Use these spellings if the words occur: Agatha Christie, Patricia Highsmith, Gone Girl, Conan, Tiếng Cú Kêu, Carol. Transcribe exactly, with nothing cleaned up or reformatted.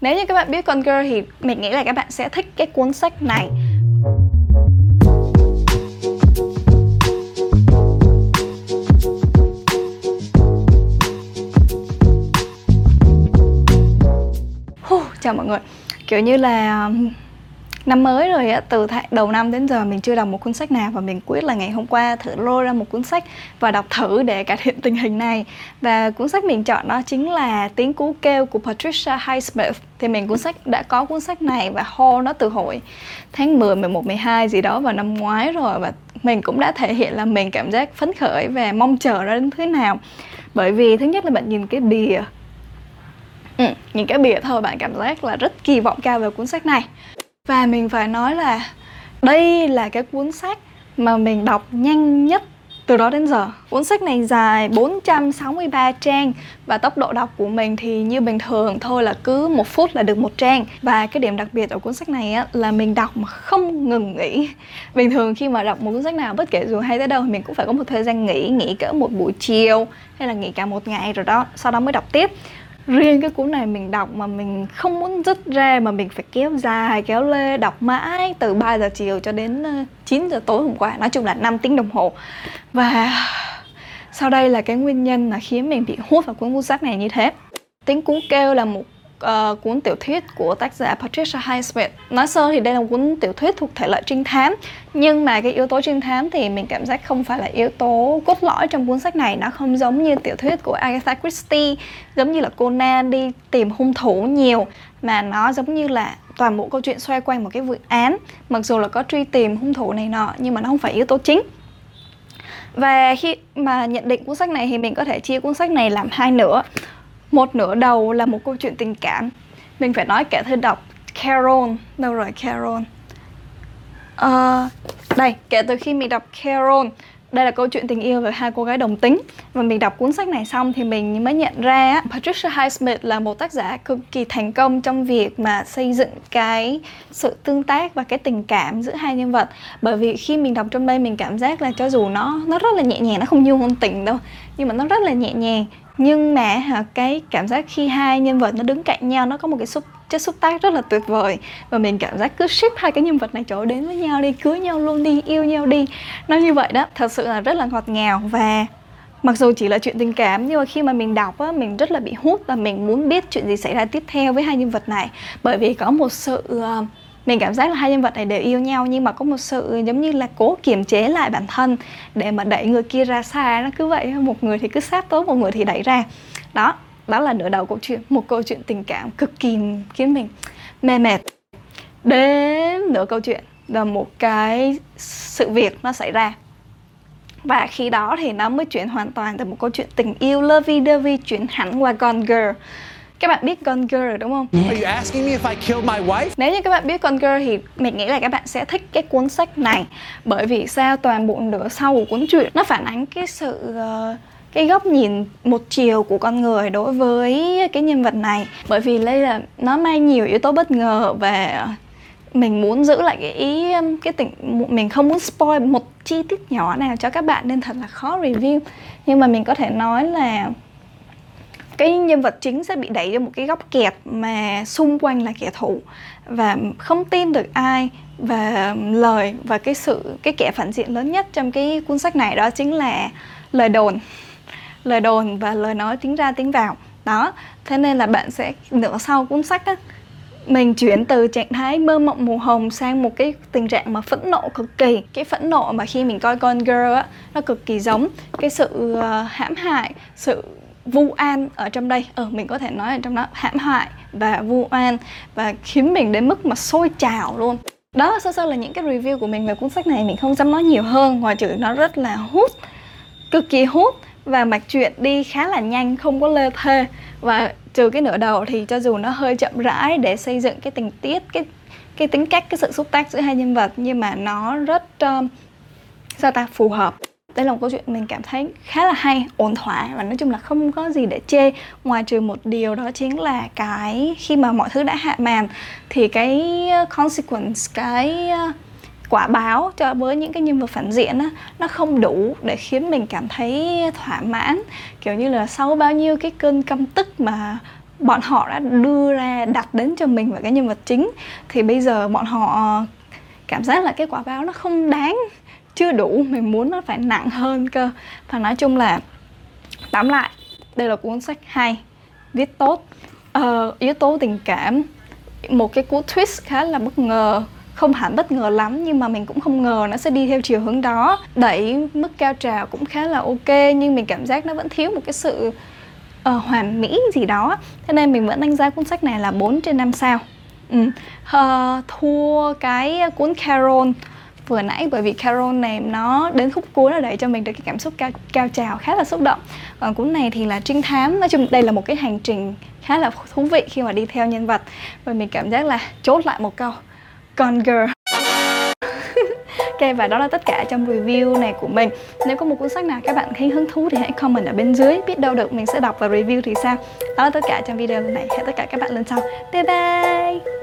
Nếu như các bạn biết Gone Girl thì mình nghĩ là các bạn sẽ thích cái cuốn sách này. Hù, chào mọi người. Kiểu như là năm mới rồi á, từ đầu năm đến giờ mình chưa đọc một cuốn sách nào. Và mình quyết là ngày hôm qua thử lôi ra một cuốn sách và đọc thử để cải thiện tình hình này. Và cuốn sách mình chọn đó chính là Tiếng Cú Kêu của Patricia Highsmith. Thì mình cuốn sách đã có cuốn sách này và haul nó từ hồi tháng mười, mười một, mười hai gì đó vào năm ngoái rồi. Và mình cũng đã thể hiện là mình cảm giác phấn khởi và mong chờ ra đến thứ nào. Bởi vì thứ nhất là bạn nhìn cái bìa, ừ, nhìn cái bìa thôi bạn cảm giác là rất kỳ vọng cao về cuốn sách này. Và mình phải nói là đây là cái cuốn sách mà mình đọc nhanh nhất từ đó đến giờ. Cuốn sách này dài bốn trăm sáu mươi ba trang và tốc độ đọc của mình thì như bình thường thôi là cứ một phút là được một trang. Và cái điểm đặc biệt ở cuốn sách này á, là mình đọc mà không ngừng nghỉ. Bình thường khi mà đọc một cuốn sách nào bất kể dù hay tới đâu thì mình cũng phải có một thời gian nghỉ, nghỉ cỡ một buổi chiều hay là nghỉ cả một ngày rồi đó, sau đó mới đọc tiếp. Riêng cái cuốn này mình đọc mà mình không muốn dứt ra mà mình phải kéo dài, kéo lê, đọc mãi từ ba giờ chiều cho đến chín giờ tối hôm qua. Nói chung là năm tiếng đồng hồ. Và sau đây là cái nguyên nhân là khiến mình bị hút vào cuốn cuốn sách này như thế. Tiếng Cú Kêu là một uh, cuốn tiểu thuyết của tác giả Patricia Highsmith. Nói sơ thì đây là một cuốn tiểu thuyết thuộc thể loại trinh thám. Nhưng mà cái yếu tố trinh thám thì mình cảm giác không phải là yếu tố cốt lõi trong cuốn sách này. Nó không giống như tiểu thuyết của Agatha Christie, giống như là Conan đi tìm hung thủ nhiều, mà nó giống như là toàn bộ câu chuyện xoay quanh một cái vụ án. Mặc dù là có truy tìm hung thủ này nọ nhưng mà nó không phải yếu tố chính. Và khi mà nhận định cuốn sách này thì mình có thể chia cuốn sách này làm hai nửa. Một nửa đầu là một câu chuyện tình cảm. Mình phải nói kẻ thơ độc Carol. Đâu rồi Carol? Uh, đây, kể từ khi mình đọc Carol, đây là câu chuyện tình yêu về hai cô gái đồng tính. Và mình đọc cuốn sách này xong thì mình mới nhận ra Patricia Highsmith là một tác giả cực kỳ thành công trong việc mà xây dựng cái sự tương tác và cái tình cảm giữa hai nhân vật. Bởi vì khi mình đọc trong đây mình cảm giác là cho dù nó nó rất là nhẹ nhàng, nó không như ngôn tình đâu, nhưng mà nó rất là nhẹ nhàng. Nhưng mà cái cảm giác khi hai nhân vật nó đứng cạnh nhau, nó có một cái xúc chất xúc tác rất là tuyệt vời. Và mình cảm giác cứ ship hai cái nhân vật này chỗ đến với nhau đi, cưới nhau luôn đi, yêu nhau đi, nó như vậy đó. Thật sự là rất là ngọt ngào. Và mặc dù chỉ là chuyện tình cảm nhưng mà khi mà mình đọc á, mình rất là bị hút và mình muốn biết chuyện gì xảy ra tiếp theo với hai nhân vật này. Bởi vì có một sự... mình cảm giác là hai nhân vật này đều yêu nhau nhưng mà có một sự giống như là cố kiềm chế lại bản thân để mà đẩy người kia ra xa. Nó cứ vậy, một người thì cứ sát tới, một người thì đẩy ra. Đó, đó là nửa đầu câu chuyện, một câu chuyện tình cảm cực kỳ khiến mình mê mệt. Đến nửa câu chuyện là một cái sự việc nó xảy ra. Và khi đó thì nó mới chuyển hoàn toàn từ một câu chuyện tình yêu lovey-dovey chuyển hẳn qua Gone Girl. Các bạn biết Gone Girl rồi đúng không? Nếu như các bạn biết Gone Girl thì mình nghĩ là các bạn sẽ thích cái cuốn sách này. Bởi vì sao? Toàn bộ nửa sau của cuốn truyện nó phản ánh cái sự... Uh... cái góc nhìn một chiều của con người đối với cái nhân vật này. Bởi vì đây là nó mang nhiều yếu tố bất ngờ và mình muốn giữ lại cái ý cái tình, mình không muốn spoil một chi tiết nhỏ nào cho các bạn nên thật là khó review. Nhưng mà mình có thể nói là cái nhân vật chính sẽ bị đẩy vào một cái góc kẹt mà xung quanh là kẻ thù và không tin được ai. Và lời và cái sự cái kẻ phản diện lớn nhất trong cái cuốn sách này đó chính là lời đồn. Lời đồn và lời nói tiếng ra tiếng vào. Đó, thế nên là bạn sẽ nửa sau cuốn sách á, mình chuyển từ trạng thái mơ mộng màu hồng sang một cái tình trạng mà phẫn nộ cực kỳ. Cái phẫn nộ mà khi mình coi Gone Girl á, nó cực kỳ giống cái sự hãm hại, sự vu an ở trong đây. Ờ, mình có thể nói ở trong đó hãm hại và vu an và khiến mình đến mức mà sôi trào luôn. Đó, sơ sơ là những cái review của mình về cuốn sách này. Mình không dám nói nhiều hơn ngoài trừ nó rất là hút, cực kỳ hút. Và mạch truyện đi khá là nhanh, không có lê thê. Và trừ cái nửa đầu thì cho dù nó hơi chậm rãi để xây dựng cái tình tiết, cái cái tính cách, cái sự xúc tác giữa hai nhân vật, nhưng mà nó rất um, sao ta phù hợp. Đây là một câu chuyện mình cảm thấy khá là hay, ổn thỏa. Và nói chung là không có gì để chê. Ngoài trừ một điều đó chính là cái khi mà mọi thứ đã hạ màn thì cái consequence, cái... quả báo cho với những cái nhân vật phản diện á, nó không đủ để khiến mình cảm thấy thỏa mãn. Kiểu như là sau bao nhiêu cái cơn căm tức mà bọn họ đã đưa ra, đặt đến cho mình và cái nhân vật chính, thì bây giờ bọn họ cảm giác là cái quả báo nó không đáng, chưa đủ, mình muốn nó phải nặng hơn cơ. Và nói chung là tóm lại, đây là cuốn sách hay, viết tốt, ờ, yếu tố tình cảm, một cái cú twist khá là bất ngờ, không hẳn bất ngờ lắm nhưng mà mình cũng không ngờ nó sẽ đi theo chiều hướng đó, đẩy mức cao trào cũng khá là ok, nhưng mình cảm giác nó vẫn thiếu một cái sự uh, hoàn mỹ gì đó. Thế nên mình vẫn đánh giá cuốn sách này là bốn trên năm sao. Ừ. Uh, thua cái cuốn Carol vừa nãy, bởi vì Carol này nó đến khúc cuối nó đẩy cho mình được cái cảm xúc cao, cao trào khá là xúc động. Còn cuốn này thì là trinh thám, nói chung đây là một cái hành trình khá là thú vị khi mà đi theo nhân vật. Và mình cảm giác là chốt lại một câu: Gone Girl. Ok, và đó là tất cả trong review này của mình. Nếu có một cuốn sách nào các bạn thấy hứng thú thì hãy comment ở bên dưới, biết đâu được mình sẽ đọc và review thì sao. Đó là tất cả trong video lần này. Hẹn tất cả các bạn lần sau. Bye bye.